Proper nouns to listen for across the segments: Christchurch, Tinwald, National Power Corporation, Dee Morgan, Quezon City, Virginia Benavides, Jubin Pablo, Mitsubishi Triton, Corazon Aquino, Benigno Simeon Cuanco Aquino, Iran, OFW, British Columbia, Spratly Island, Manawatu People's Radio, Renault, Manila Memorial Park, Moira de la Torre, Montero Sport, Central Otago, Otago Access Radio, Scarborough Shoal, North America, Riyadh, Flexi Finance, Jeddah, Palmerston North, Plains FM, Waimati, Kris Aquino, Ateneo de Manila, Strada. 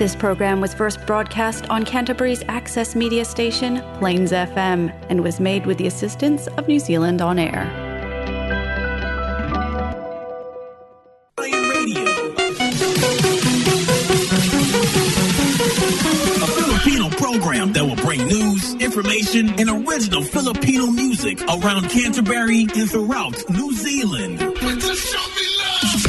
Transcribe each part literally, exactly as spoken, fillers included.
This program was first broadcast on Canterbury's access media station, Plains F M, and was made with the assistance of New Zealand On Air. Radio. A Filipino program that will bring news, information, and original Filipino music around Canterbury and throughout New Zealand. But just show me love.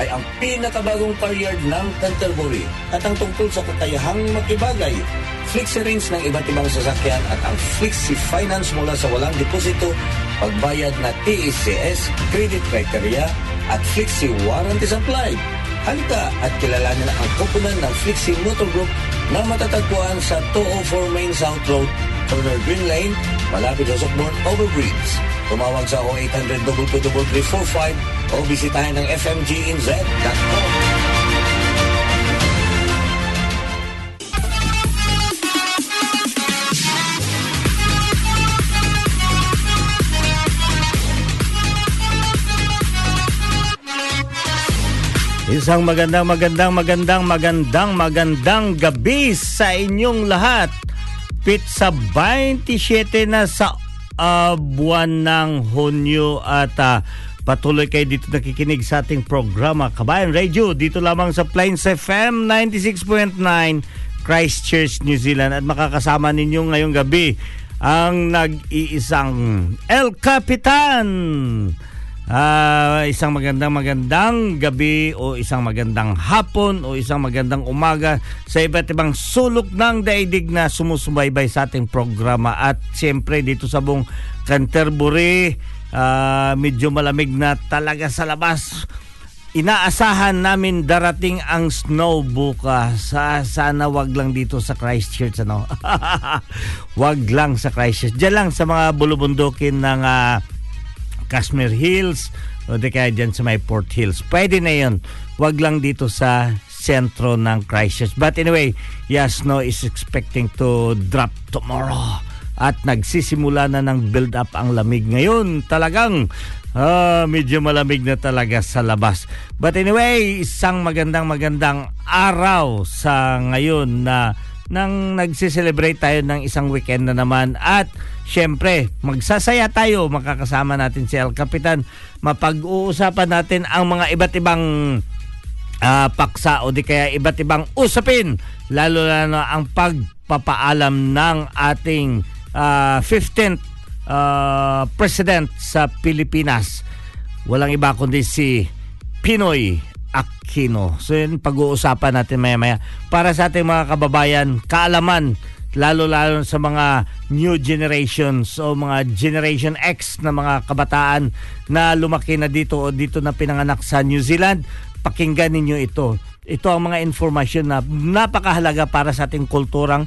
ay ang pinakabagong car yard ng Canterbury at ang tungkol sa kakayahang makibagay, flexi range ng iba't ibang sasakyan at ang Flexi Finance mula sa walang deposito, pagbayad na T E C S, credit criteria at Flexi warranty supply. Halika at kilalanin ang koponan ng Flexi Motor Group na matatagpuan sa two oh four Main South Road, Corner Green Lane, malapit sa Sockborn Overbridge. Tumawag sa zero eight zero zero, two two three four five o bisitahin ng f m g n z dot com. Isang magandang, magandang, magandang, magandang, magandang gabi sa inyong lahat. Pitsa twenty-seven na sa uh, buwan ng Hunyo at uh, patuloy kayo dito nakikinig sa ating programa Kabayan Radio dito lamang sa Plains F M ninety-six point nine Christchurch, New Zealand, at makakasama ninyo ngayong gabi ang nag-iisang El Capitan. Uh, isang magandang magandang gabi o isang magandang hapon o isang magandang umaga sa iba't ibang sulok ng daigdig na sumusubaybay sa ating programa at siyempre dito sa buong Canterbury. Uh, medyo malamig na talaga sa labas. Inaasahan namin darating ang snow bukas. Ah, sana wag lang dito sa Christchurch, ano? Wag lang sa Christchurch. Diyan lang sa mga bulubundukin ng uh, Kashmir Hills o di kaya dyan sa may Port Hills. Pwede na yun. Wag lang dito sa sentro ng Christchurch. But anyway, yeah, snow is expecting to drop tomorrow. At nagsisimula na ng build up ang lamig ngayon. Talagang ah, medyo malamig na talaga sa labas. But anyway, isang magandang magandang araw sa ngayon na nang nagsiselebrate tayo ng isang weekend na naman. At syempre, magsasaya tayo. Makakasama natin si El Capitan. Mapag-uusapan natin ang mga iba't ibang uh, paksa o di kaya iba't ibang usapin. Lalo na ang pagpapaalam ng ating Uh, fifteenth uh, President sa Pilipinas. Walang iba kundi si Pinoy Aquino. So yun, pag-uusapan natin maya-maya. Para sa ating mga kababayan, kaalaman, lalo-lalo sa mga new generations o mga Generation X na mga kabataan na lumaki na dito o dito na pinanganak sa New Zealand, pakinggan ninyo ito. Ito ang mga informasyon na napakahalaga para sa ating kulturang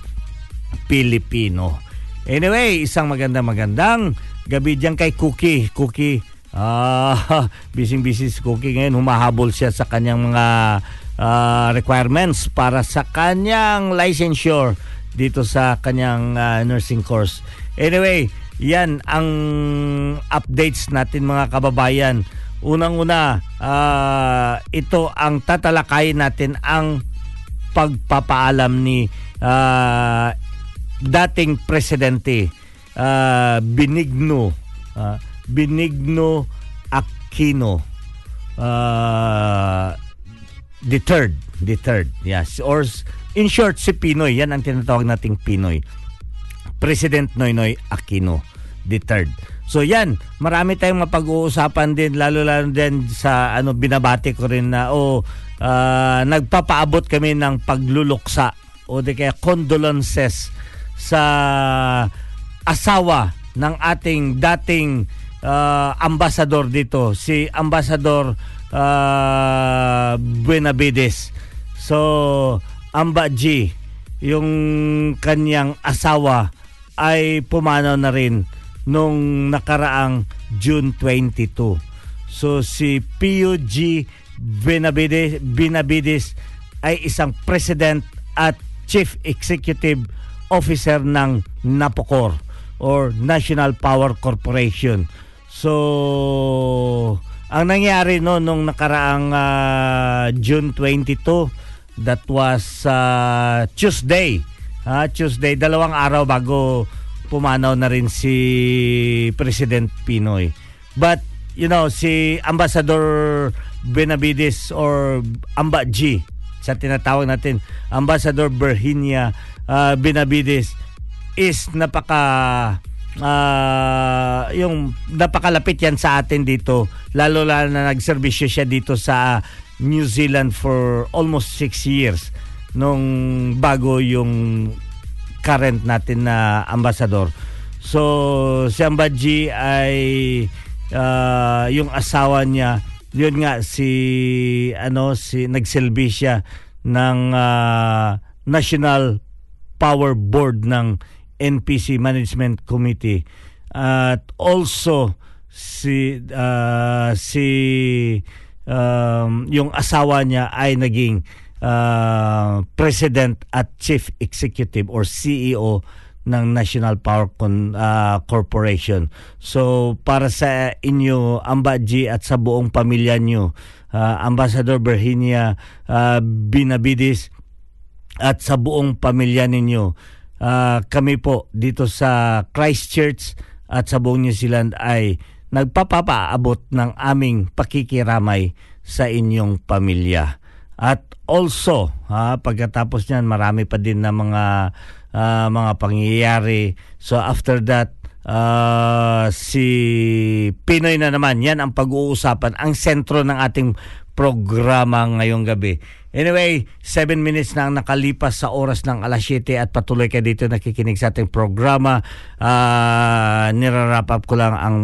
Pilipino. Anyway, isang maganda-magandang gabi dyan kay Cookie. Cookie, uh, busy-busy si Cookie ngayon. Humahabol siya sa kanyang mga uh, requirements para sa kanyang licensure dito sa kanyang uh, nursing course. Anyway, yan ang updates natin mga kababayan. Unang-una, uh, ito ang tatalakay natin ang pagpapaalam ni uh, dating presidente uh, Benigno uh, Benigno Aquino uh, the third the third yes, or in short si Pinoy. Yan ang tinatawag nating Pinoy President Noynoy Aquino the third. So yan, marami tayong mapag-uusapan din, lalo-lalo din sa ano, binabati ko rin na o oh, uh, nagpapaabot kami ng pagluluksa o di kaya condolences sa asawa ng ating dating uh, ambasador dito, si Ambasador uh, Benavides. So, Amba G, yung kanyang asawa ay pumanaw na rin nung nakaraang June twenty-second. So si Pio G. Benavides, Benavides ay isang president at chief executive officer ng NAPOCOR or National Power Corporation. So ang nangyari no nung nakaraang uh, June twenty-second, that was uh, Tuesday. Uh, Tuesday, dalawang araw bago pumanaw na rin si President Pinoy. But, you know, si Ambassador Benavides or Amba G, sa tinatawag natin, Ambassador Virginia uh, Benavides is napaka, uh, yung napakalapit yan sa atin dito. Lalo lalo na nagserbisyo siya dito sa New Zealand for almost six years nung bago yung current natin na ambasador. So, si Amba G ay uh, yung asawa niya, yun nga si ano si nagsilbi siya ng uh, National Power Board ng N P C Management Committee. At also si uh, si um, yung asawa niya ay naging Uh, President at Chief Executive or C E O ng National Power Con- uh, Corporation. So para sa inyo, Amba G, at sa buong pamilya nyo, uh, Ambassador Virginia uh, Benavides at sa buong pamilya ninyo, uh, kami po dito sa Christchurch at sa buong New Zealand ay nagpapapaabot ng aming pakikiramay sa inyong pamilya. At also, ha, pagkatapos niyan, marami pa din na mga uh, mga pangyayari. So after that, uh, si Pinoy na naman. Yan ang pag-uusapan, ang sentro ng ating programa ngayong gabi. Anyway, seven minutes na ang nakalipas sa oras ng alas siyete at patuloy kayo dito nakikinig sa ating programa. Uh, nirarap up ko lang ang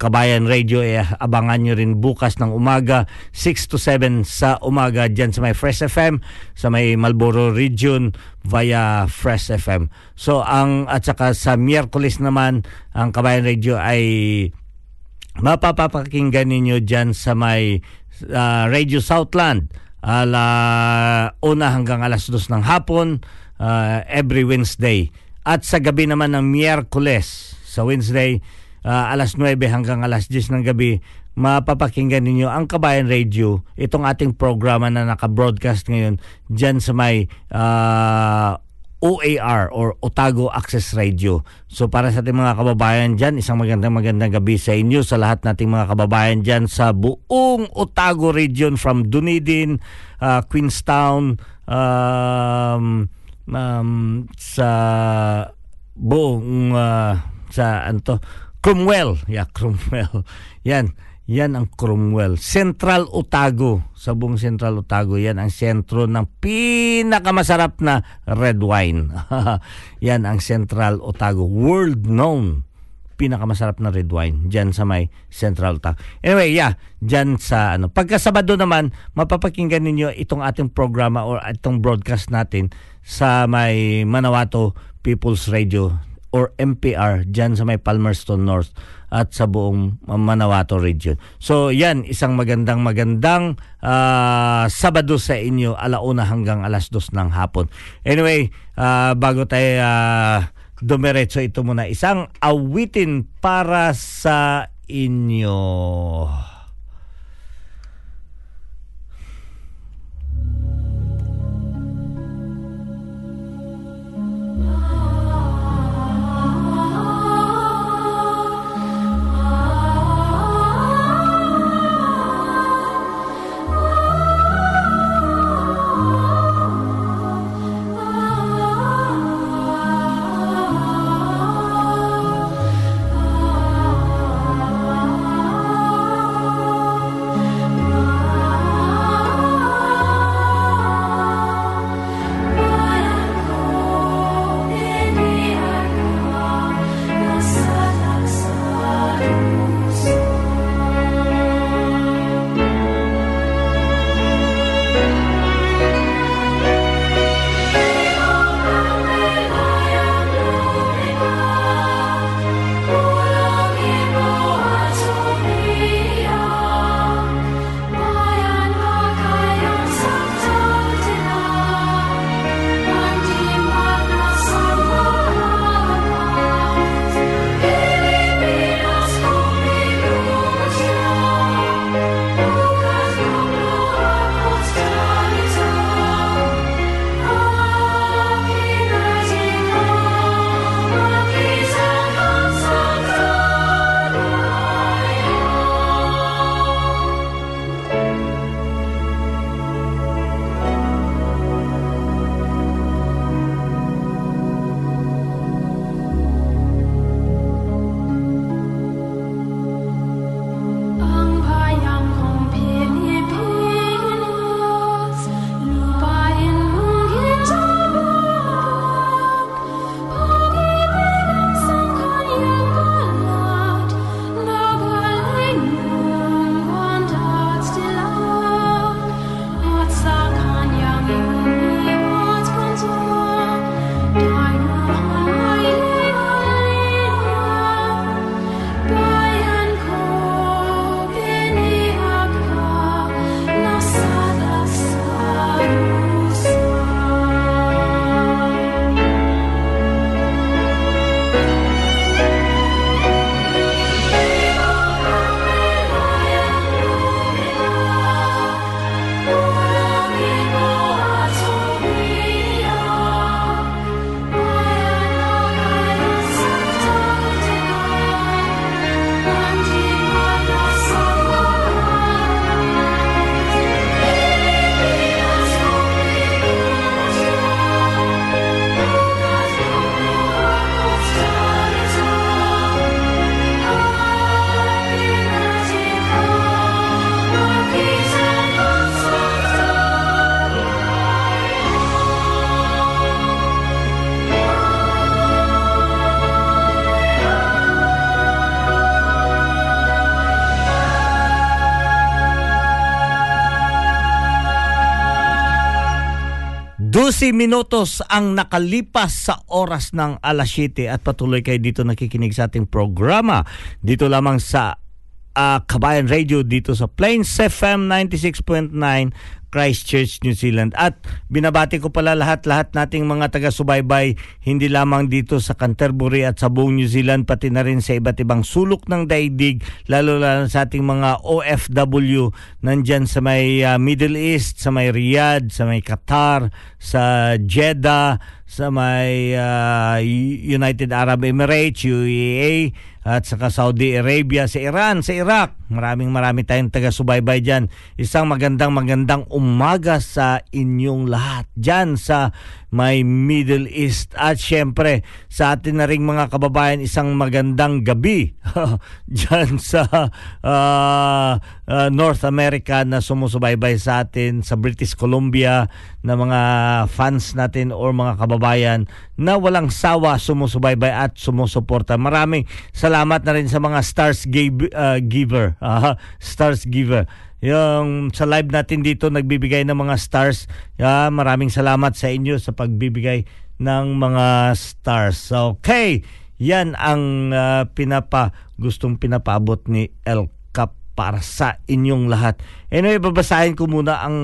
Kabayan Radio. Eh, abangan nyo rin bukas ng umaga, six to seven sa umaga dyan sa may Fresh F M, sa may Marlboro Region via Fresh F M. So, ang, at saka sa Miyerkules naman, ang Kabayan Radio ay mapapapakinggan ninyo dyan sa may uh, Radio Southland. Ala una hanggang alas dos ng hapon uh, every Wednesday. At sa gabi naman ng Miyerkules, sa Wednesday, uh, alas nuwebe hanggang alas diyes ng gabi, mapapakinggan ninyo ang Kabayan Radio, itong ating programa na naka-broadcast ngayon dyan sa may uh, O A R or Otago Access Radio. So para sa ating mga kababayan dyan, isang magandang magandang gabi sa inyo, sa lahat nating mga kababayan dyan sa buong Otago region from Dunedin, uh, Queenstown, um, um, sa buong uh, sa ano to? Cromwell. Yeah, Cromwell. Yan. Yan ang Cromwell. Central Otago. Sa buong Central Otago, yan ang sentro ng pinakamasarap na red wine. Yan ang Central Otago. World known. Pinakamasarap na red wine. Diyan sa may Central Otago. Anyway, yeah. Diyan sa ano. Pagkasabado naman, mapapakinggan ninyo itong ating programa or itong broadcast natin sa may Manawatu People's Radio or M P R dyan sa may Palmerston North at sa buong Manawatu region. So yan, isang magandang magandang uh, Sabado sa inyo, alauna hanggang alas dos ng hapon. Anyway, uh, bago tayo uh, dumiretso, ito muna isang awitin para sa inyo. twelve minutos ang nakalipas sa oras ng alas siete at patuloy kayo dito nakikinig sa ating programa. Dito lamang sa uh, Kabayan Radio dito sa Plains F M ninety-six point nine Christchurch, New Zealand. At binabati ko pala lahat-lahat nating mga taga-subaybay hindi lamang dito sa Canterbury at sa buong New Zealand pati na rin sa iba't ibang sulok ng daigdig lalo na sa ating mga O F W nandyan sa may uh, Middle East, sa may Riyadh, sa may Qatar, sa Jeddah, sa may uh, United Arab Emirates, U A E, at saka Saudi Arabia, sa Iran, sa Iraq. Maraming maraming tayong taga-subaybay dyan. Isang magandang magandang umaga sa inyong lahat dyan sa may Middle East. At syempre, sa atin na ring mga kababayan, isang magandang gabi dyan sa uh, uh, North America na sumusubaybay sa atin, sa British Columbia, na mga fans natin or mga kababayan bayan na walang sawa sumusubaybay at sumusuporta. Maraming salamat na rin sa mga stars give, uh, giver. Uh, stars giver. Yung sa live natin dito nagbibigay ng mga stars. Uh, maraming salamat sa inyo sa pagbibigay ng mga stars. Okay. Yan ang uh, pinapa gustong pinapaabot ni El Cap para sa inyong lahat. Anyway, babasahin ko muna ang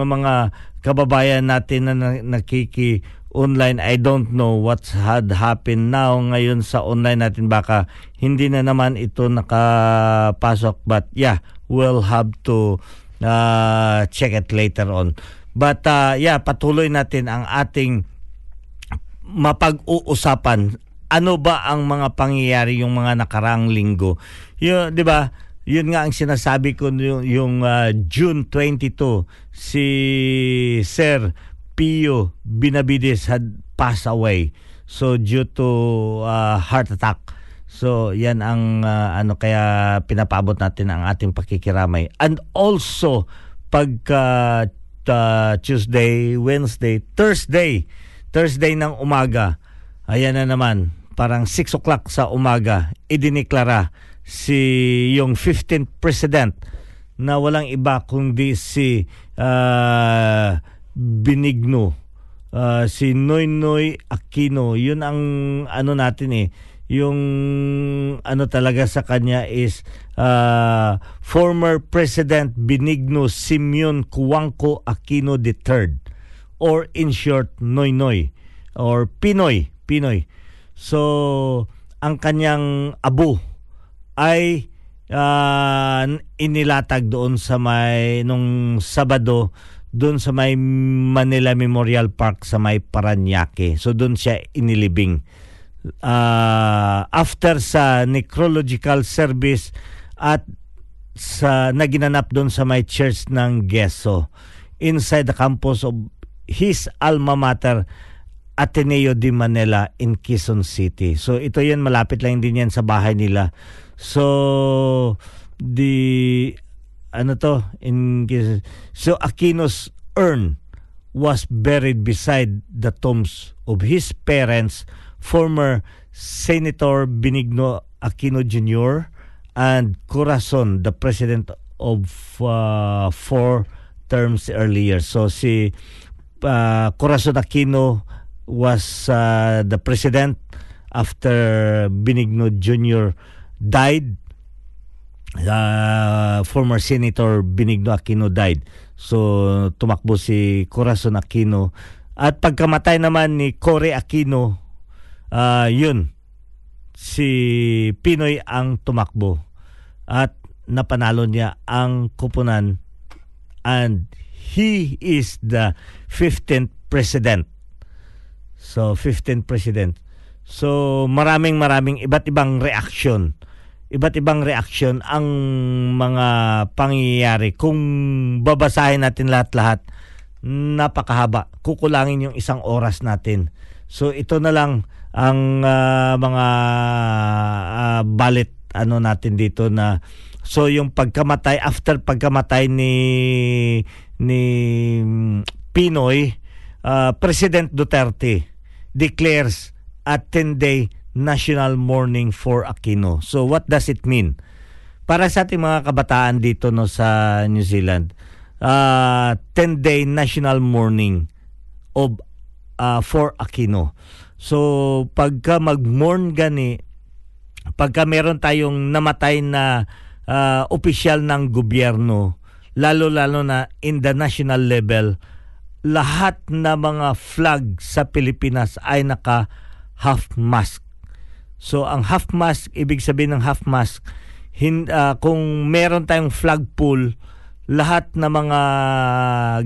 mga kababayan natin na nakiki online. I don't know what's had happened now ngayon sa online natin, baka hindi na naman ito nakapasok, but yeah, we'll have to uh, check it later on. But uh, yeah, patuloy natin ang ating mapag-uusapan. Ano ba ang mga pangyayari yung mga nakaraang linggo? Yung, di ba? Yun nga ang sinasabi ko yung, yung uh, June twenty-second, si Sir Pio Benavides had passed away, so due to uh, heart attack. So yan ang uh, ano kaya pinapaabot natin ang ating pakikiramay. And also pagka uh, Tuesday, Wednesday, Thursday, Thursday ng umaga, ayan na naman, parang six o'clock sa umaga, idineklara si yung fifteenth president na walang iba kundi si uh, Benigno, uh, si Noynoy Aquino. Yun ang ano natin eh, yung ano talaga sa kanya is uh, former President Benigno Simeon Cuanco Aquino the third, or in short Noynoy or Pinoy Pinoy. So ang kanyang abo ay uh, inilatag doon sa may nung Sabado doon sa may Manila Memorial Park sa may Parañaque. So doon siya inilibing. Uh, after sa necrological service at sa naginanap doon sa may church ng Geso inside the campus of his alma mater Ateneo de Manila in Quezon City. So ito yan, malapit lang din yan sa bahay nila. So the ano to in so Aquino's urn was buried beside the tombs of his parents, former Senator Benigno Aquino Junior and Corazon, the president of uh, four terms earlier. So si uh, Corazon Aquino was uh, the president after Benigno Junior died. Uh, former Senator Benigno Aquino died. So tumakbo si Corazon Aquino. At pagkamatay naman ni Cory Aquino, uh, yun, si Pinoy ang tumakbo. At napanalo niya ang koponan. And he is the fifteenth president. So fifteenth president. So maraming maraming iba't ibang reaction. Iba't ibang reaction ang mga pangyayari. Kung babasahin natin lahat-lahat, napakahaba. Kukulangin yung isang oras natin. So ito na lang ang uh, mga uh, balit ano natin dito na so yung pagkamatay, after pagkamatay ni ni Pinoy, uh, President Duterte declares a ten-day National Mourning for Aquino. So what does it mean? Para sa ating mga kabataan dito no sa New Zealand, ten-day uh, National Mourning of uh, for Aquino. So pagka mag-mourn gani, pagka meron tayong namatay na uh, opisyal ng gobyerno, lalo-lalo na in the national level, lahat na mga flag sa Pilipinas ay naka half mast. So ang half mast, ibig sabihin ng half mast, hin, uh, kung meron tayong flagpole, lahat na mga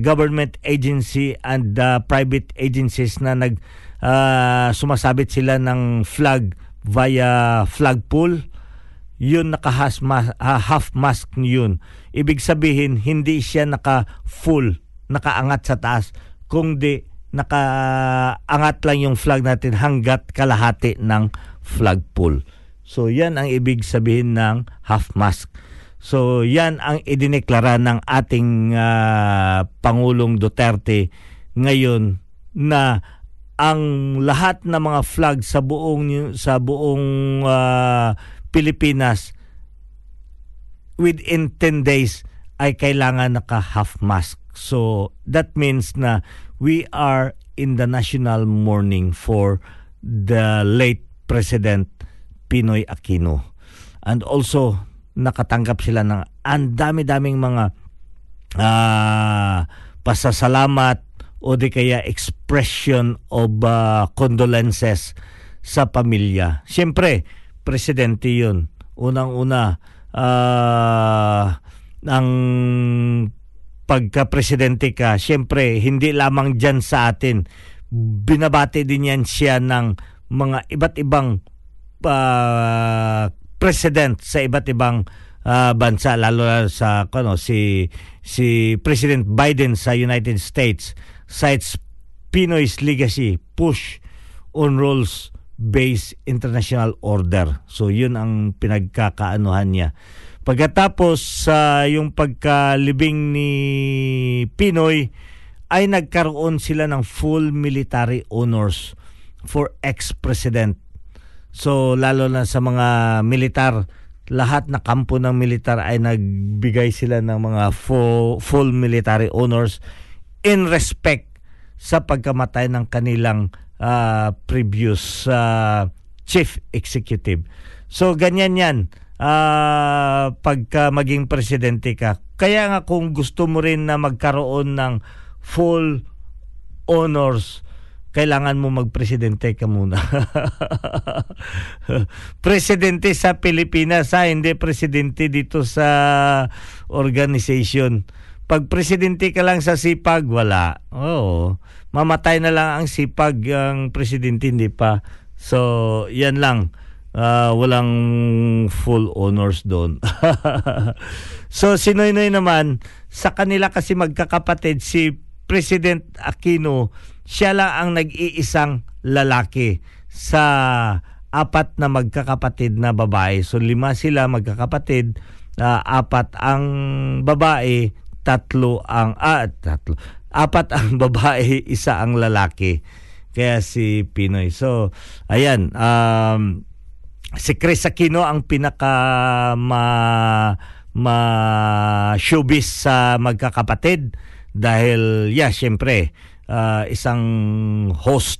government agency and uh, private agencies na nag uh, sumasabit sila ng flag via flagpole, yun naka-half-mask uh, yun. Ibig sabihin, hindi siya naka-full, nakaangat sa taas, kundi nakaangat lang yung flag natin hanggat kalahati ng flagpole. So, yan ang ibig sabihin ng half-mask. So, yan ang idineklara ng ating uh, Pangulong Duterte ngayon, na ang lahat ng mga flag sa buong sa buong uh, Pilipinas within ten days ay kailangan naka-half mask. So that means na we are in the national mourning for the late President Pinoy Aquino. And also nakatanggap sila ng ang dami-daming mga uh, pasasalamat o di kaya expression of uh, condolences sa pamilya. Siyempre, presidente yun. Unang-una, uh, ang pagka-presidente ka, siyempre, hindi lamang dyan sa atin. Binabati din yan siya ng mga iba't ibang uh, president sa iba't ibang uh, bansa, lalo na sa ano, si, si President Biden sa United States. Sa its Pinoy's legacy, push on rules based international order. So yun ang pinagkakaanuhan niya. Pagkatapos sa uh, yung pagkalibing ni Pinoy ay nagkaroon sila ng full military honors for ex-president. So lalo na sa mga militar, lahat na kampo ng militar ay nagbigay sila ng mga full, full military honors in respect sa pagkamatay ng kanilang Uh, previous uh, chief executive. So ganyan yan uh, pagka maging presidente ka. Kaya nga kung gusto mo rin na magkaroon ng full honors, kailangan mo magpresidente ka muna. Presidente sa Pilipinas, ha? Hindi presidente dito sa organization. Pag presidente ka lang sa sipag, wala. Oo. Mamatay na lang ang sipag, ang presidente hindi pa. So, yan lang. Uh, walang full honors doon. So, si Noynoy naman, sa kanila kasi magkakapatid, si President Aquino, siya lang ang nag-iisang lalaki sa apat na magkakapatid na babae. So, lima sila magkakapatid, uh, apat ang babae, tatlo ang ah, tatlo apat ang babae, isa ang lalaki, kaya si Pinoy. So ayan, um, si Kris Aquino ang pinaka ma, ma showbiz sa magkakapatid dahil yeah syempre uh, isang host,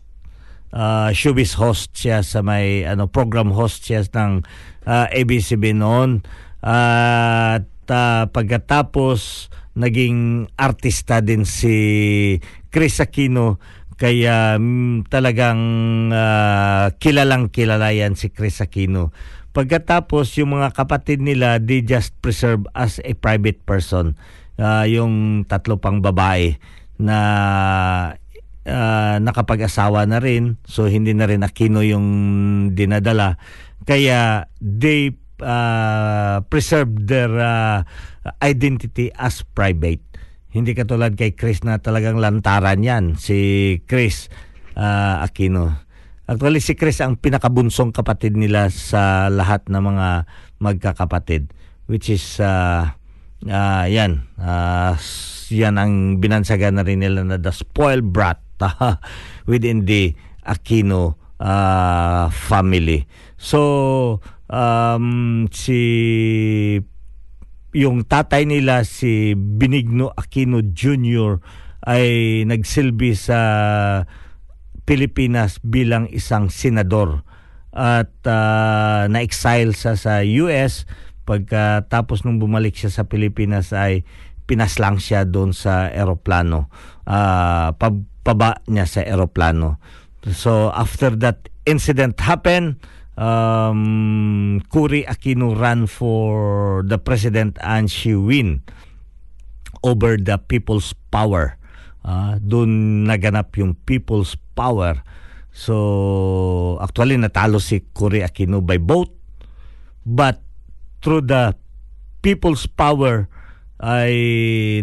uh, showbiz host siya sa may ano program host siya ng uh, A B C B noon, uh, at uh, pagkatapos naging artista din si Kris Aquino, kaya mm, talagang uh, kilalang kilala yan si Kris Aquino. Pagkatapos yung mga kapatid nila, they just preserve as a private person, uh, yung tatlo pang babae na uh, nakapag-asawa na rin, so hindi na rin Aquino yung dinadala, kaya they Uh, preserve their uh, identity as private. Hindi katulad kay Kris na talagang lantaran yan, si Kris uh, Aquino. Actually, si Kris ang pinakabunsong kapatid nila sa lahat ng mga magkakapatid, which is uh, uh, yan uh, yan ang binansagan na rin nila na the spoiled brat within the Aquino uh, family. So Um, si yung tatay nila, si Benigno Aquino Junior ay nagsilbi sa Pilipinas bilang isang senador at uh, na-exile sa sa U S. Pagkatapos nung bumalik siya sa Pilipinas ay pinaslang siya doon sa eroplano, uh, pababa niya sa eroplano. So after that incident happened, um, Kuri Aquino ran for the president and she win over the People's Power. Uh, doon naganap yung People's Power. So actually natalo si Kuri Aquino by vote, but through the People's Power ay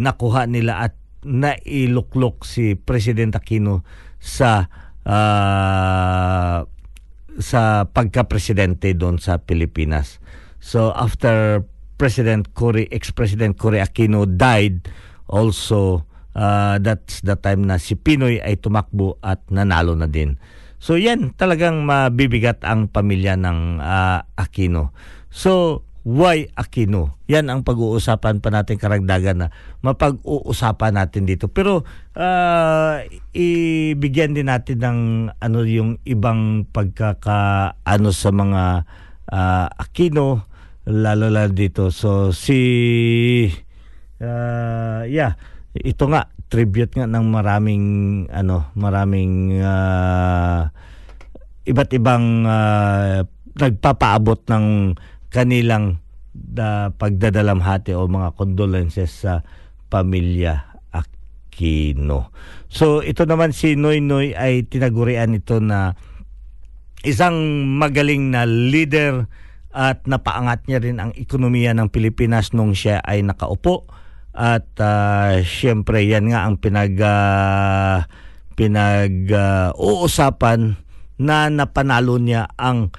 nakuha nila at nailuklok si President Aquino sa uh, sa pagka-presidente doon sa Pilipinas. So after President Cory, ex-President Cory Aquino died also, uh, that's the time na si Pinoy ay tumakbo at nanalo na din. So yan, talagang mabibigat ang pamilya ng uh, Aquino. So why Aquino? Yan ang pag-uusapan pa natin karagdagan na mapag-uusapan natin dito. Pero uh, ibigyan din natin ng ano yung ibang pagkakaano sa mga uh, Aquino, lalo lalo dito. So si uh, yeah, ito nga tribute nga ng maraming ano, maraming uh, iba't ibang uh, nagpapaabot ng kanilang uh, pagdadalamhati o mga condolences sa pamilya Aquino. So ito naman si Noy Noy ay tinagurian ito na isang magaling na leader at napaangat niya rin ang ekonomiya ng Pilipinas nung siya ay nakaupo, at uh, siyempre yan nga ang pinag uh, pinag uh, uusapan na napanalo niya ang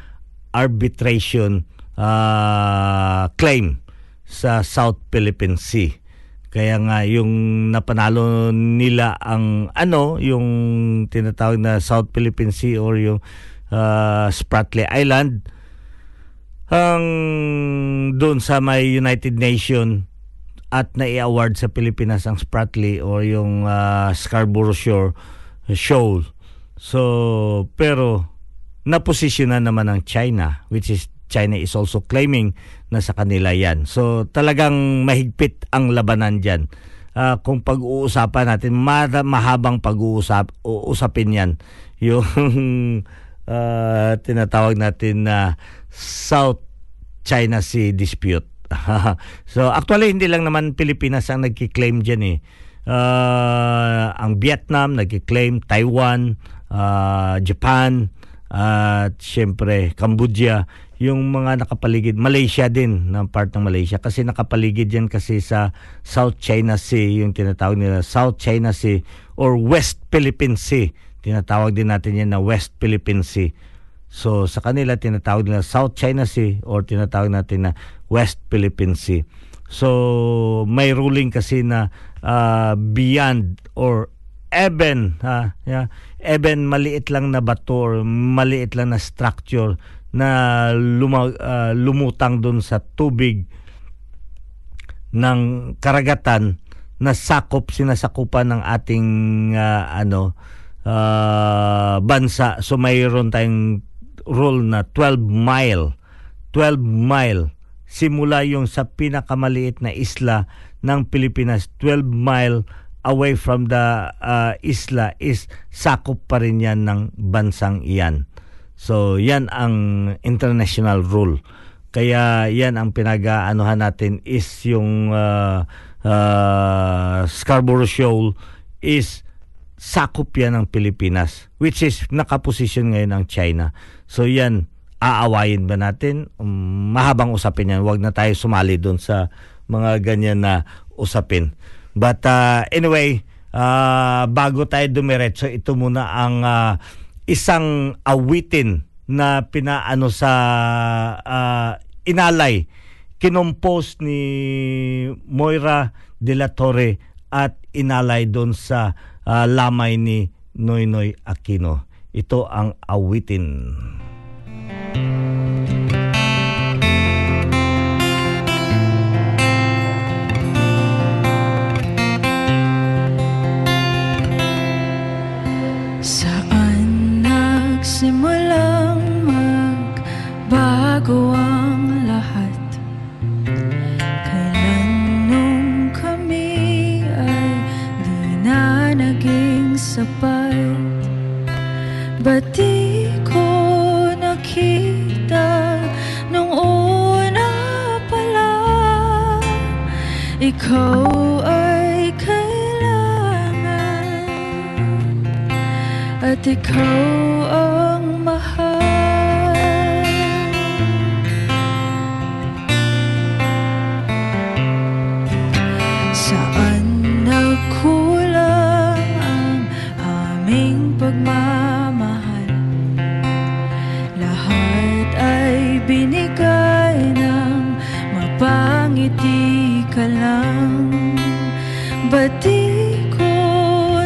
arbitration Uh, claim sa South Philippine Sea. Kaya nga yung napanalo nila ang ano, yung tinatawag na South Philippine Sea or yung uh, Spratly Island, ang doon sa may United Nation, at nai-award sa Pilipinas ang Spratly or yung uh, Scarborough Shoal, Shoal. So pero naposisyonan naman ng China, which is China is also claiming na sa kanila yan. So talagang mahigpit ang labanan dyan. Uh, kung pag-uusapan natin, ma- mahabang pag-uusap, uusapin yan. Yung uh, tinatawag natin na uh, South China Sea Dispute. So actually, hindi lang naman Pilipinas ang nagkiklaim dyan eh. Uh, ang Vietnam nagkiklaim, Taiwan, uh, Japan, at uh, siyempre Cambodia, yung mga nakapaligid, Malaysia din, ng part ng Malaysia kasi nakapaligid yan kasi sa South China Sea, yung tinatawag nila South China Sea or West Philippine Sea, tinatawag din natin yan na West Philippine Sea. So sa kanila tinatawag nila South China Sea or tinatawag natin na West Philippine Sea. So may ruling kasi na uh, beyond or even, ha, yeah, even maliit lang na bato or maliit lang na structure na luma, uh, lumutang doon sa tubig ng karagatan na sakop, sinasakupan ng ating uh, ano uh, bansa. So mayroon tayong rule na twelve mile twelve mile simula yung sa pinakamaliit na isla ng Pilipinas, twelve mile away from the uh, isla is sakop pa rin yan ng bansang iyan. So yan ang international rule. Kaya yan ang pinag-aanuhan natin is yung uh, uh, Scarborough Shoal is sakop yan ng Pilipinas, which is nakaposisyon ngayon ng China. So yan, aawayin ba natin? Um, mahabang usapin yan. Huwag na tayo sumali doon sa mga ganyan na usapin. But uh, anyway, uh, bago tayo dumiretso, ito muna ang uh, isang awitin na pinaano sa uh, inalay, kinompose ni Moira de la Torre at inalay doon sa uh, lamay ni Noynoy Aquino. Ito ang awitin. Ikaw ay kailangan at ikaw ang mahal. Saan nagkulang ang aming pagmamahal? Lahat ay binigay ng mapangiti ka lang, ba't di ko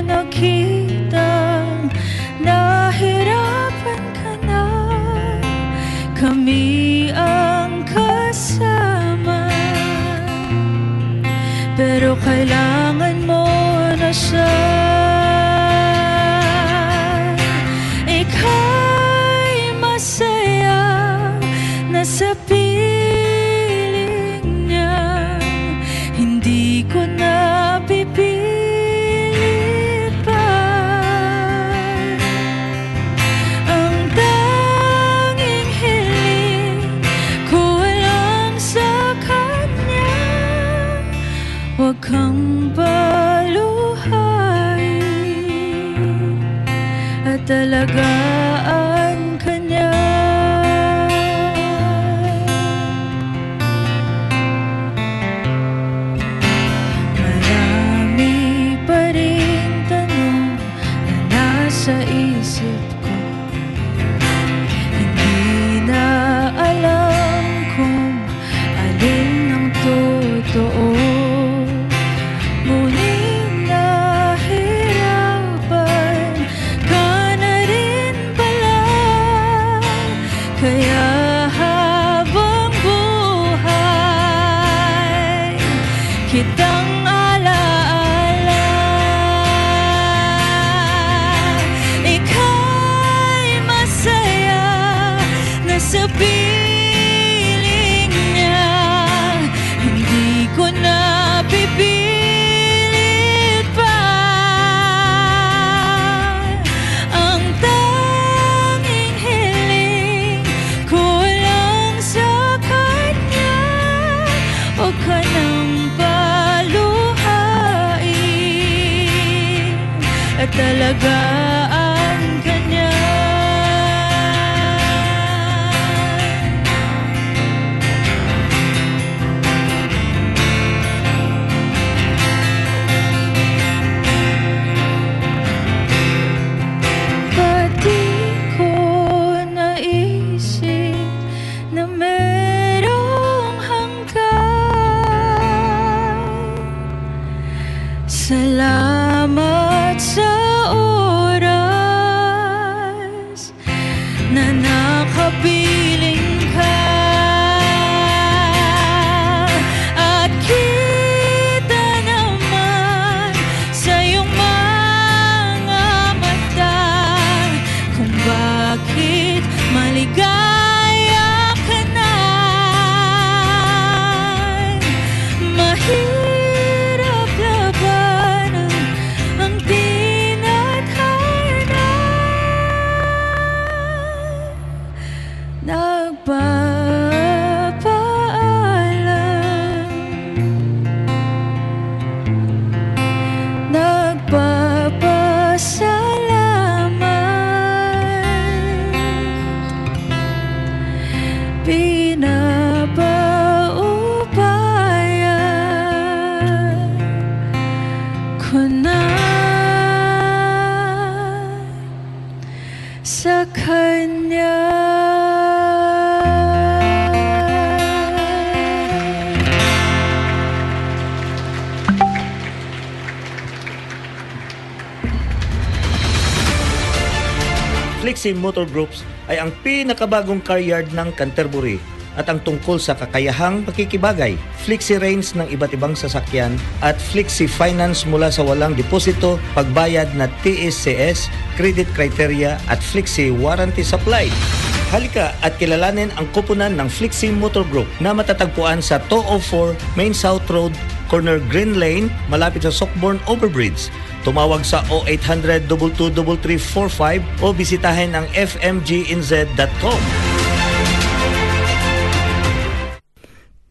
nakita? Nahirapan ka na, kami ang kasama, pero kailangan mo na siya. Ika'y masaya na sa alagaan ka niya. Marami pa rin tanong na nasa isip ko, hindi na alam kung alin ang totoo. Alagaan ka niya. Ba't di ko naisip na merong hanggang? Salamat sa piling ka at kita naman sa iyong mga mata kung bakit maligaya ka na. Mahirap labanan ang tinatana. Nagpapaalam, nagpapasalamat, pinapaubaya ko na sa kanya. Flexi Motor Groups ay ang pinakabagong car yard ng Canterbury at ang tungkol sa kakayahang pakikibagay, flexi range ng iba't ibang sasakyan at flexi finance mula sa walang deposito, pagbayad na T S C S, credit criteria at flexi warranty supply. Halika at kilalanin ang koponan ng Flexi Motor Group na matatagpuan sa two oh four Main South Road, corner Green Lane, malapit sa Sockborn Overbridge. Tumawag sa oh eight hundred, two two three, three four five o bisitahin ang f m g n z dot com.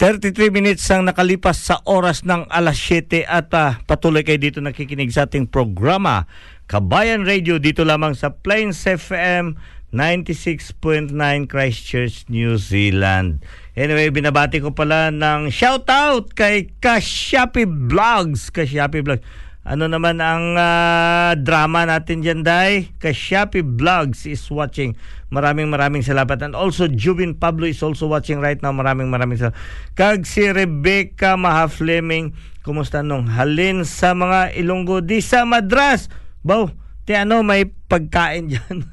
thirty-three minutes ang nakalipas sa oras ng alas siyete at uh, patuloy kayo dito nakikinig sa ating programa Kabayan Radio dito lamang sa Plains F M ninety-six point nine Christchurch, New Zealand. Anyway, binabati ko pala ng shoutout kay Kashapi Vlogs. Kashapi Vlogs. Ano naman ang uh, drama natin dyan, Day? Kashapi Vlogs is watching. Maraming maraming salamat. And also, Jubin Pablo is also watching right now. Maraming maraming salamat. Kag si Rebecca Maha-Fleming. Kumusta nung halin sa mga Ilonggo di sa Madras? Bow, te ano, may pagkain dyan.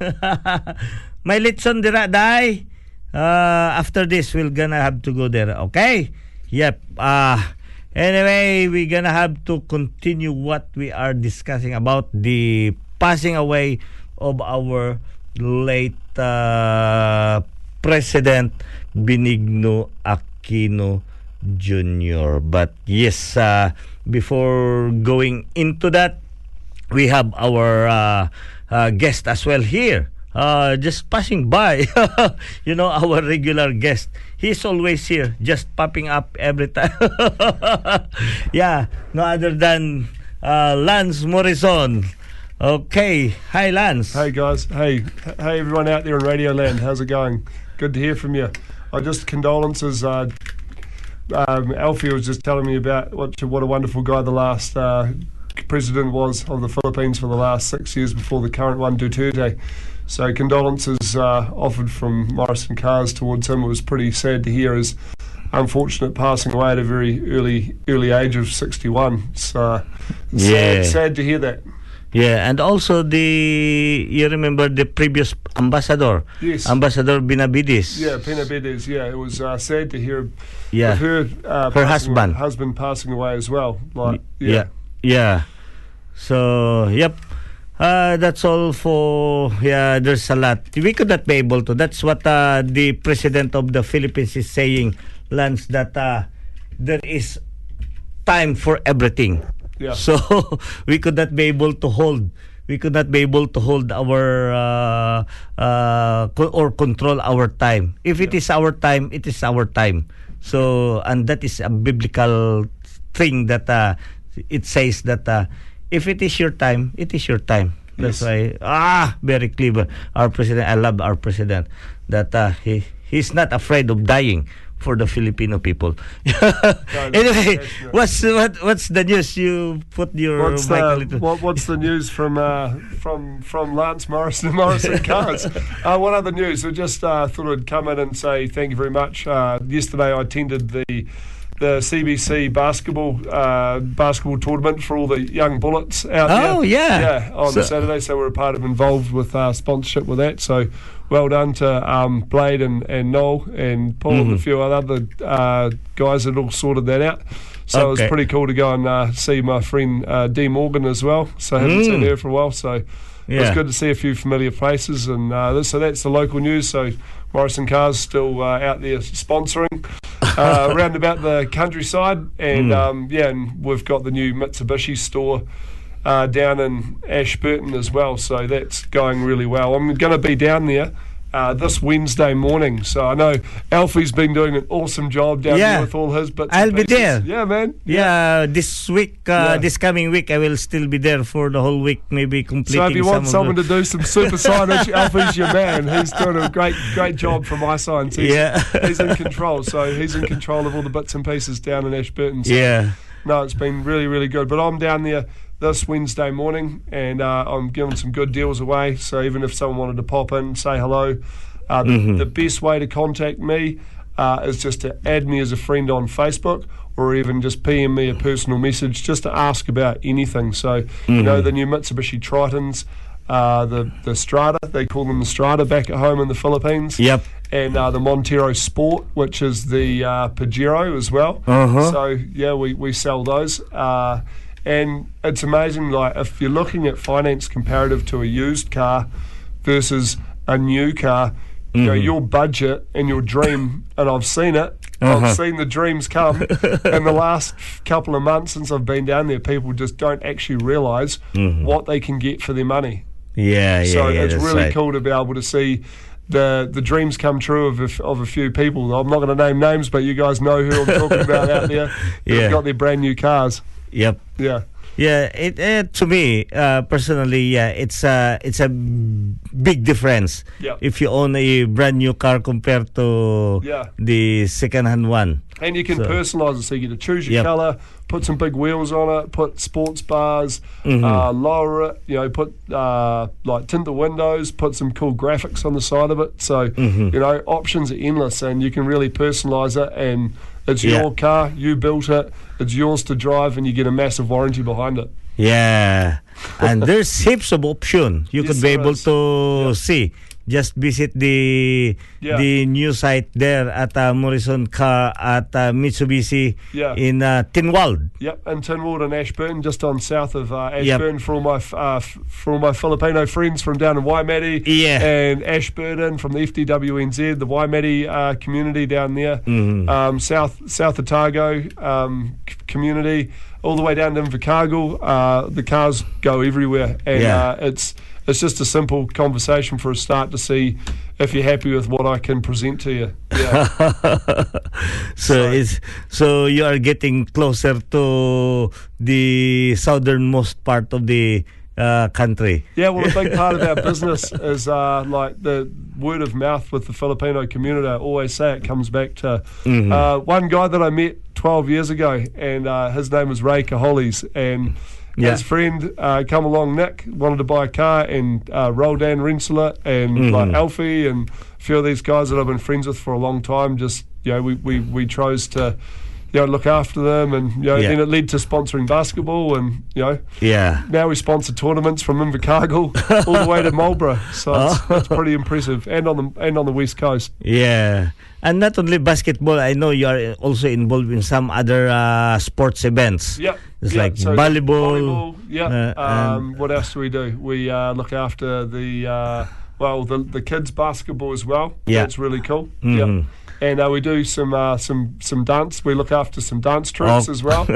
May litson dira, Day. Uh, after this, we're gonna have to go there. Okay? Yep. Ah... Uh, Anyway, we're gonna have to continue what we are discussing about the passing away of our late uh, President Benigno Aquino Junior But yes, uh, before going into that, we have our uh, uh, guest as well here. Uh, just passing by, you know, our regular guest. He's always here, just popping up every time. Yeah, no other than uh, Lance Morrison. Okay, hi Lance. Hey guys, hey, hey everyone out there in Radio Land. How's it going? Good to hear from you. I just condolences. Uh, um, Alfie was just telling me about what what a wonderful guy the last uh, president was of the Philippines for the last six years before the current one, Duterte. So condolences uh, offered from Morrison Cars towards him. It was pretty sad to hear his unfortunate passing away at a very early early age of sixty-one. So yeah. sad, sad to hear that. Yeah, and also the, you remember the previous ambassador? Yes. Ambassador Benavides. Yeah, Benavides, yeah. It was uh, sad to hear yeah. her, uh, her husband. Away, husband passing away as well. Like, yeah. yeah, yeah. So, yep. Uh, that's all for, yeah, there's a lot. We could not be able to. That's what uh, the President of the Philippines is saying, Lance, that uh, there is time for everything. Yeah. So we could not be able to hold, we could not be able to hold our, uh, uh, co- or control our time. If it yeah. is our time, it is our time. So, and that is a biblical thing that uh, it says that, uh, if it is your time, it is your time. That's yes. why, ah, very clever. Our president, I love our president. That uh, he he's not afraid of dying for the Filipino people. No, anyway, no. what's what what's the news? You put your what's mic the, what, What's the news from uh, from from Lance Morrison, Morrison Cars? uh, what other news? I just uh, thought I'd come in and say thank you very much. Uh, yesterday I attended the. the C B C basketball uh, basketball tournament for all the young bullets out oh, there. Oh, yeah. Yeah, on so, Saturday. So we're a part of involved with uh, sponsorship with that. So well done to um, Blade and, and Noel and Paul mm-hmm. and a few other uh, guys that all sorted that out. So okay. It was pretty cool to go and uh, see my friend uh, Dee Morgan as well. So I haven't mm. seen her for a while. So yeah. It was good to see a few familiar places. And uh, this, so that's the local news. So Morrison Cars still uh, out there sponsoring. uh, around about the countryside, and mm. um, yeah, and we've got the new Mitsubishi store uh, down in Ashburton as well, so that's going really well. I'm going to be down there uh, this Wednesday morning, so I know Alfie's been doing an awesome job down yeah. there with all his bits. I'll be there. Yeah, man. Yeah, yeah this week, uh, yeah. this coming week, I will still be there for the whole week, maybe completing. So if you want some someone to do some super signage, Alfie's your man. He's doing a great, great job from iSigns. He's, yeah, he's in control. So he's in control of all the bits and pieces down in Ashburton. So yeah. No, it's been really, really good. But I'm down there this Wednesday morning, and uh, I'm giving some good deals away. So even if someone wanted to pop in, say hello, uh, the, mm-hmm. the best way to contact me uh, is just to add me as a friend on Facebook, or even just P M me a personal message just to ask about anything. So mm-hmm. you know, the new Mitsubishi Tritons, uh, the the Strada, they call them the Strada back at home in the Philippines. Yep. And uh, the Montero Sport, which is the uh, Pajero as well. Uh-huh. So yeah, we we sell those. Uh, And it's amazing, like, if you're looking at finance comparative to a used car versus a new car, mm-hmm. you know, your budget and your dream, and I've seen it, uh-huh. I've seen the dreams come. In the last couple of months since I've been down there, people just don't actually realise mm-hmm. what they can get for their money. Yeah, yeah, so yeah. So it's really right. cool to be able to see the the dreams come true of a, of a few people. I'm not going to name names, but you guys know who I'm talking about out there. Yeah. They've got their brand new cars. Yep. Yeah. Yeah, it, it to me uh, personally, yeah, it's a it's a big difference. Yep. If you own a brand new car compared to yeah. the second-hand one. And you can so. personalise it, so you get to choose your yep. colour, put some big wheels on it, put sports bars, mm-hmm. uh, lower it, you know, put uh, like tinted windows, put some cool graphics on the side of it. So mm-hmm. you know, options are endless, and you can really personalise it and. It's yeah. your car, you built it, it's yours to drive, and you get a massive warranty behind it. Yeah. And there's heaps of options you yes, could be able is. to yeah. see. Just visit the yeah. the new site there at uh, Morrison Car at uh, Mitsubishi yeah. in uh, Tinwald. Yep, in Tinwald and Ashburn, just on south of uh, Ashburn yep. for all my uh, f- for all my Filipino friends from down in Waimati yeah. and Ashburn from the F D W N Z, the Waimati uh, community down there, mm-hmm. um, south South Otago um, c- community, all the way down to Invercargill. Uh, the cars go everywhere, and yeah. uh, it's. It's just a simple conversation for a start to see if you're happy with what I can present to you. Yeah. so, so it's so you are getting closer to the southernmost part of the uh, country. Yeah, well, a big part of our business is uh, like the word of mouth with the Filipino community. I always say it comes back to mm-hmm. uh, one guy that I met twelve years ago, and uh, his name was Ray Caholis, and. Yeah. His friend uh, come along, Nick, wanted to buy a car, and uh, Roldan Rensler and mm-hmm. like Alfie and a few of these guys that I've been friends with for a long time. Just you know, we, we, we chose to you know look after them, and you know yeah. then it led to sponsoring basketball, and you know yeah. now we sponsor tournaments from Invercargill all the way to Marlborough. So oh. it's, it's pretty impressive, and on the and on the West Coast. Yeah. And not only basketball, I know you are also involved in some other uh, sports events. Yeah, it's yep. like so volleyball. volleyball yeah. Uh, um, what else do we do? We uh, look after the uh, well, the the kids' basketball as well. Yeah, that's really cool. Mm-hmm. Yeah. And uh, we do some uh, some some dance. We look after some dance troops oh. as well.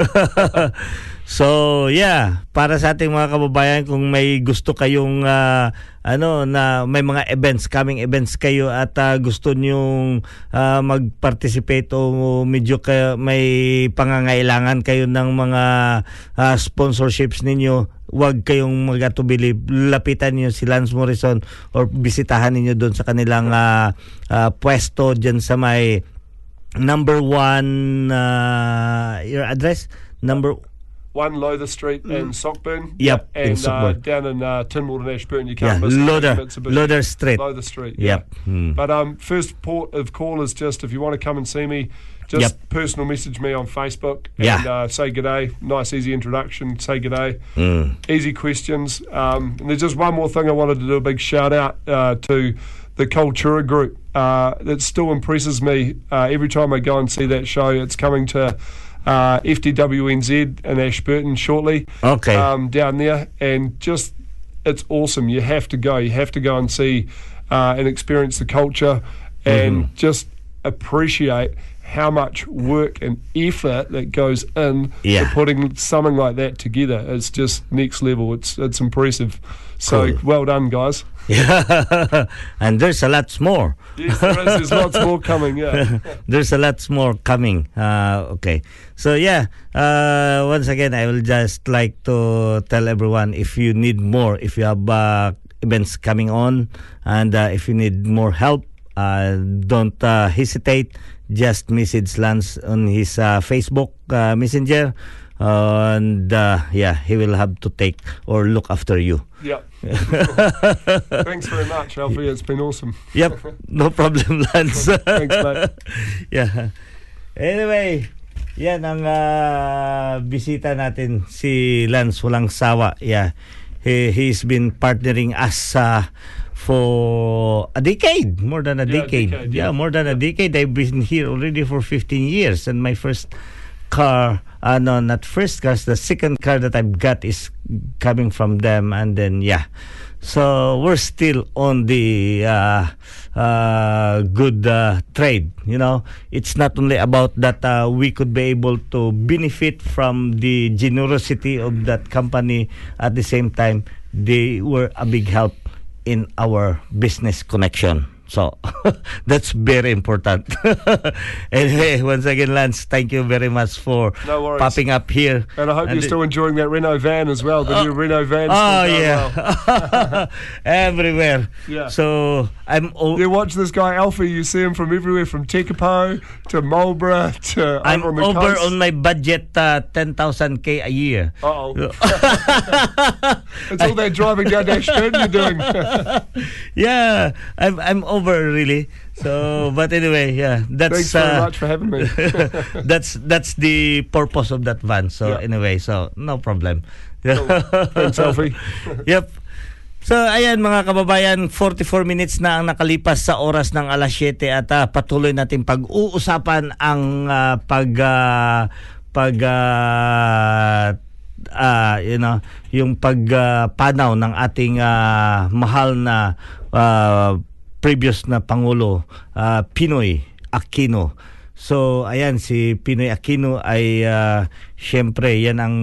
So yeah, para sa ating mga kababayan, kung may gusto kayong uh, ano na may mga events, coming events kayo at uh, gusto niyong uh, mag-participate o medyo kayo, may pangangailangan kayo ng mga uh, sponsorships ninyo, huwag kayong magatubili. Lapitan niyo si Lance Morrison or bisitahan niyo doon sa kanilang uh, uh, pwesto diyan sa may number one uh, your address? Number One Lowther Street and Sockburn. Yep. And in uh, down in uh, Tinwald and Ashburn, you can't yeah. miss Lowther, it. Lowther Street. Lowther Street. Yep. Yeah. Mm. But um, first port of call is just if you want to come and see me, just yep. personal message me on Facebook yeah. and uh, say g'day. Nice, easy introduction. Say g'day. Mm. Easy questions. Um, and there's just one more thing I wanted to do a big shout out uh, to the Cultura Group. Uh, that still impresses me uh, every time I go and see that show. It's coming to. Uh, F D W N Z in Ashburton shortly. Okay. Um, down there, and just it's awesome. You have to go. You have to go and see uh, and experience the culture, and mm-hmm. just appreciate how much work and effort that goes in yeah. to putting something like that together. It's just next level. It's it's impressive. So cool. Well done, guys. Yeah. And there's a lot more. Yes, there is. There's lots more coming. Yeah, there's a lot more coming. Uh, okay, so yeah. Uh, once again, I will just like to tell everyone if you need more, if you have uh, events coming on, and uh, if you need more help, uh, don't uh, hesitate. Just message Lance on his uh, Facebook uh, Messenger. Uh, and uh, yeah, he will have to take or look after you. Yeah. Thanks very much, Alfie. It's been awesome. Yep. No problem, Lance. Thanks, mate. Yeah. Anyway, yan ang uh, bisita natin si Lance walang sawa. Yeah. He he's been partnering us uh, for a decade, more than a yeah, decade. decade yeah. yeah, more than a decade. I've been here already for fifteen years, and my first car uh, no not first cars the second car that I've got is coming from them, and then yeah so we're still on the uh, uh, good uh, trade. You know, it's not only about that uh, we could be able to benefit from the generosity of that company, at the same time they were a big help in our business connection. So, that's very important. Anyway, once again, Lance, thank you very much for no popping up here. And I hope and you're it, still enjoying that Renault van as well. The oh, new Renault van. Oh, yeah. Well. Everywhere. Yeah. So, I'm... O- you watch this guy, Alfie, you see him from everywhere, from Tekapo to Marlborough to... I'm over on, over on my budget, uh, ten thousand K a year. Uh-oh. It's all that driving down that street you're doing. Yeah. I'm, I'm over really. So, but anyway, yeah, that's thanks very uh, much for having me. that's that's the purpose of that van. So yeah. Anyway, so no problem. Cool. Thanks, Alfie. Yep. So ayan mga kababayan, forty-four minutes na ang nakalipas sa oras ng alas siyete at uh, patuloy natin pag-uusapan ang uh, pag uh, pag uh, uh, you know, yung pagpanaw uh, ng ating uh, mahal na uh, previous na Pangulo, uh, Pinoy Aquino. So, ayan, si Pinoy Aquino ay uh, siyempre, yan ang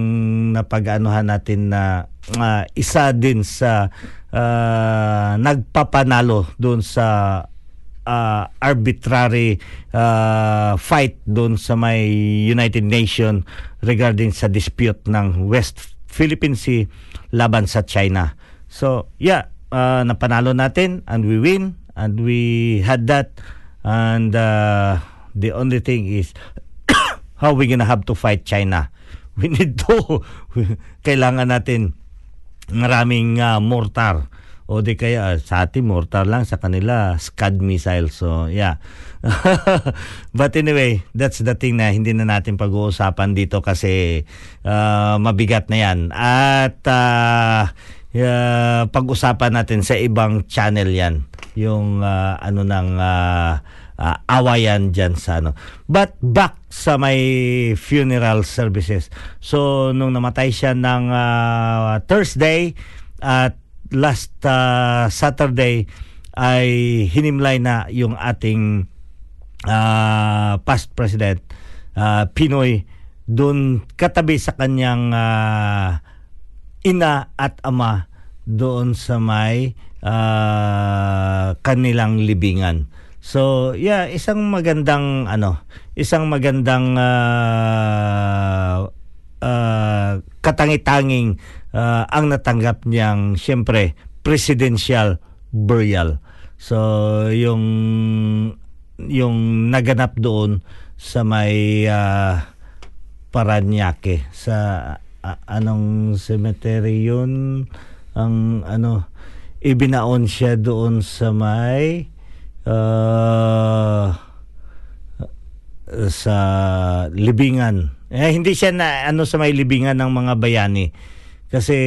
napag-anuhan natin na uh, isa din sa uh, nagpapanalo doon sa uh, arbitrary uh, fight doon sa may United Nations regarding sa dispute ng West Philippine Sea laban sa China. So, yeah, uh, napanalo natin and we win. And we had that, and uh, the only thing is how we gonna have to fight China. We need to, kailangan natin maraming uh, mortar, o di kaya uh, sa atin mortar lang, sa kanila Scud missile. So yeah. But anyway, that's the thing na hindi na natin pag-uusapan dito kasi uh, mabigat na yan. At uh, uh, pag-usapan natin sa ibang channel yan. Yung uh, ano ng uh, uh, awayan dyan sa ano. But back sa may funeral services. So, nung namatay siya ng uh, Thursday at last uh, Saturday ay hinimlay na yung ating uh, past president uh, Pinoy doon katabi sa kanyang uh, ina at ama doon sa may Uh, kanilang libingan. So, yeah, isang magandang ano, isang magandang uh, uh, katangi-tanging uh, ang natanggap niyang siyempre presidential burial. So, yung yung naganap doon sa may uh, Parañaque sa uh, anong cemetery yun, ang ano, ibinaon siya doon sa may uh, sa libingan. Eh, hindi siya na ano sa may libingan ng mga bayani kasi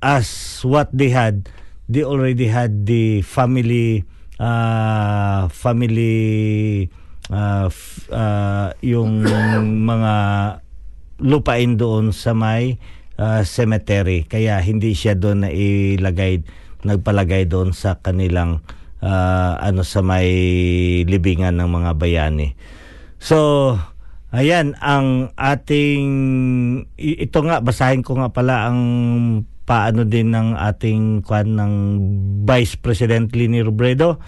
as what they had, they already had the family uh, family uh, f- uh, yung mga lupain doon sa may Uh, cemetery, kaya hindi siya doon na ilagay, nagpalagay doon sa kanilang uh, ano sa may libingan ng mga bayani. So ayan ang ating, ito nga, basahin ko nga pala ang paano din ng ating kwan ng Vice President Lini Robredo.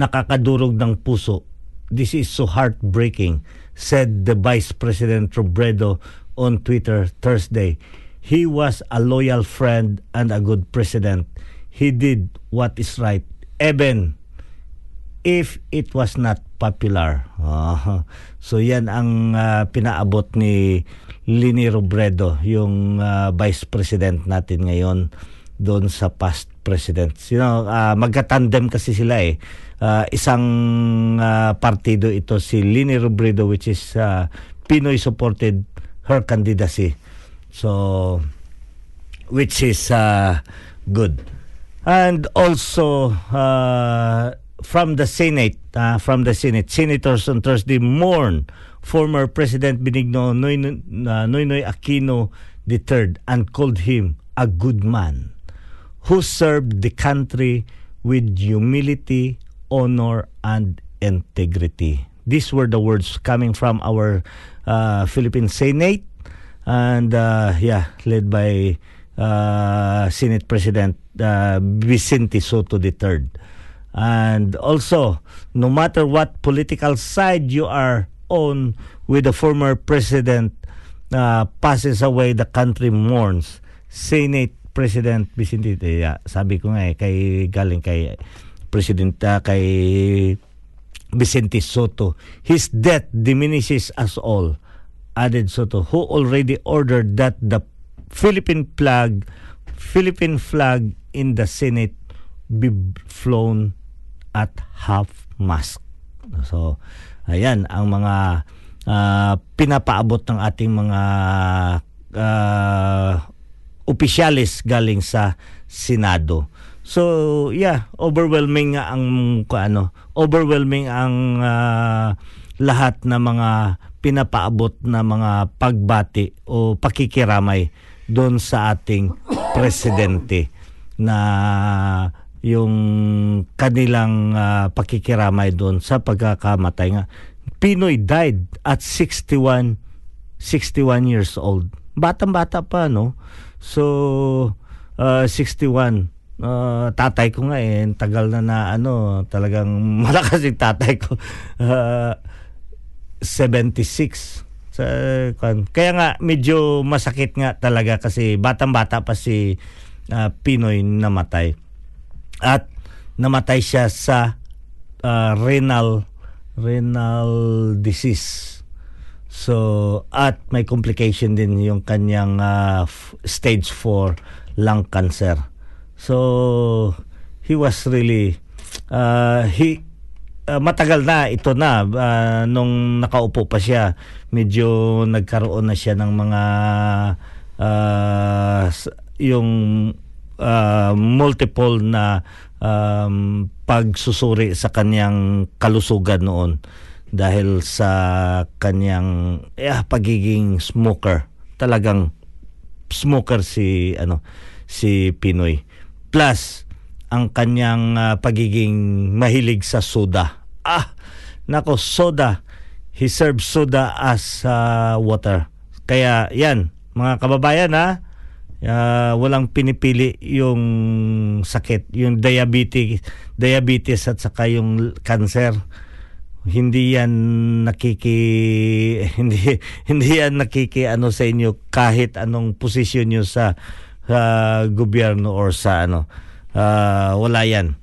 Nakakadurog ng puso. This is so heartbreaking, said the Vice President Robredo on Twitter Thursday. He was a loyal friend and a good president. He did what is right, even if it was not popular. Uh, so yan ang uh, pinaabot ni Lini Robredo, yung uh, vice president natin ngayon doon sa past presidents. You know, uh, magka-tandem kasi sila eh. Uh, isang uh, partido ito si Lini Robredo, which is uh, Pinoy supported her candidacy. So, which is uh, good. And also, uh, from the Senate, uh, from the Senate, senators on Thursday mourn former President Benigno Noynoy Aquino the third and called him a good man who served the country with humility, honor, and integrity. These were the words coming from our Uh, Philippine Senate, and uh, yeah, led by uh, Senate President uh, Vicente Soto the third. And also, no matter what political side you are on with the former president uh, passes away, the country mourns. Senate President Vicentite, uh, sabi ko nga eh, kay, galing kay President, uh, kay Vicente Soto, his death diminishes us all, added Soto, who already ordered that the Philippine flag, Philippine flag in the Senate be flown at half mast. So, ayan, ang mga uh, pinapaabot ng ating mga uh, opisyalis galing sa Senado. So, yeah, overwhelming nga ang, ano, overwhelming ang uh, lahat na mga pinapaabot na mga pagbati o pakikiramay doon sa ating presidente na yung kanilang uh, pakikiramay doon sa pagkakamatay nga. Pinoy died at sixty-one years old. Batang-bata pa, no? So, uh, sixty-one. Uh, tatay ko nga eh. Tagal na na, ano, talagang malakas yung tatay ko. Uh, seventy-six. So, kaya nga, medyo masakit nga talaga kasi batang-bata pa si uh, Pinoy namatay. At namatay siya sa uh, renal renal disease. So, at may complication din yung kanyang uh, f- stage four lung cancer. So, he was really uh, he uh, matagal na ito na uh, nung nakaupo pa siya, medyo nagkaroon na siya ng mga uh, yung Uh, multiple na um, pagsusuri sa kanyang kalusugan noon dahil sa kanyang eh, pagiging smoker. Talagang smoker si ano si Pinoy. Plus ang kanyang uh, pagiging mahilig sa soda. Ah, nako, soda. He served soda as uh, water. Kaya 'yan, mga kababayan, ha. Uh, walang pinipili yung sakit, yung diabetes, diabetes at saka yung cancer. Hindi yan nakiki hindi hindi yan nakiki ano sa inyo kahit anong posisyon niyo sa uh, gobyerno or sa ano. Uh, wala yan.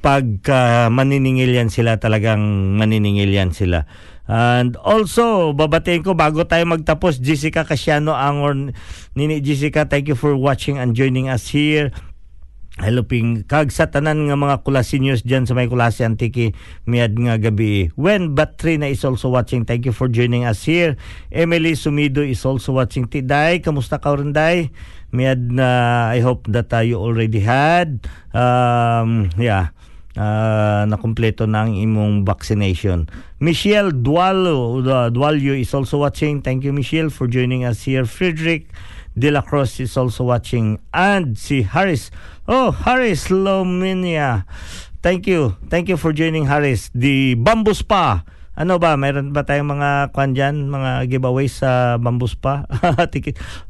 Pag uh, maniningil yan sila, talagang maniningil yan sila. And also, babatiin ko bago tayo magtapos, Jessica Casiano Angor. Nini Jessica, thank you for watching and joining us here. Hello ping kag sa tanan nga mga Kulasinyos dyan sa may Kulasi Antiki miad nga gabi. When Batrina is also watching, thank you for joining us here. Emily Sumido is also watching. Tiday, kamusta ka rin, Day? Miad na, I hope that uh, you already had. Um, yeah. Uh, nakumpleto na ang imong vaccination. Michelle Dualo, uh, Dualio is also watching. Thank you, Michelle, for joining us here. Frederick De La Cruz is also watching. And si Harris. Oh, Harris Lominia. Thank you. Thank you for joining, Harris. The Bamboo Spa. Ano ba? Mayroon ba tayong mga kwan dyan? Mga giveaways sa Bamboo Spa?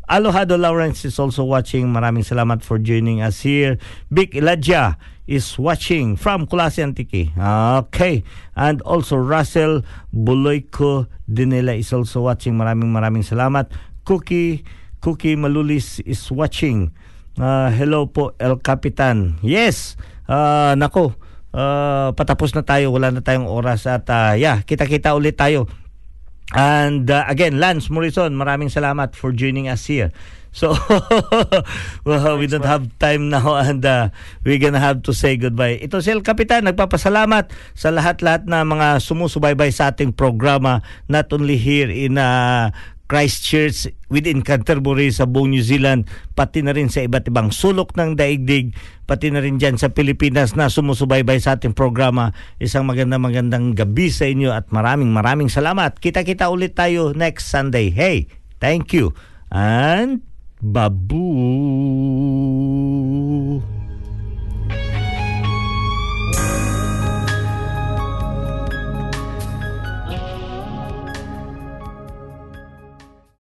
Alohado Lawrence is also watching. Maraming salamat for joining us here. Big Elijah is watching from Kulasi Antique. Okay. And also Russell Buloyco Dinela is also watching. Maraming maraming salamat. Cookie Cookie Malulis is watching. Uh, hello po, El Capitan. Yes. Uh, nako. Uh, patapos na tayo. Wala na tayong oras. At uh, yeah, kita-kita ulit tayo. And uh, again, Lance Morrison, maraming salamat for joining us here. So, well, we don't have time now and uh, we're gonna have to say goodbye. Ito si El Capitan, nagpapasalamat sa lahat-lahat na mga sumusubaybay sa ating programa, not only here in uh, Christchurch, within Canterbury, sa buong New Zealand, pati na rin sa iba't ibang sulok ng daigdig, pati na rin dyan sa Pilipinas na sumusubaybay sa ating programa. Isang maganda-magandang gabi sa inyo at maraming maraming salamat. Kita-kita ulit tayo next Sunday. Hey, thank you. And babu!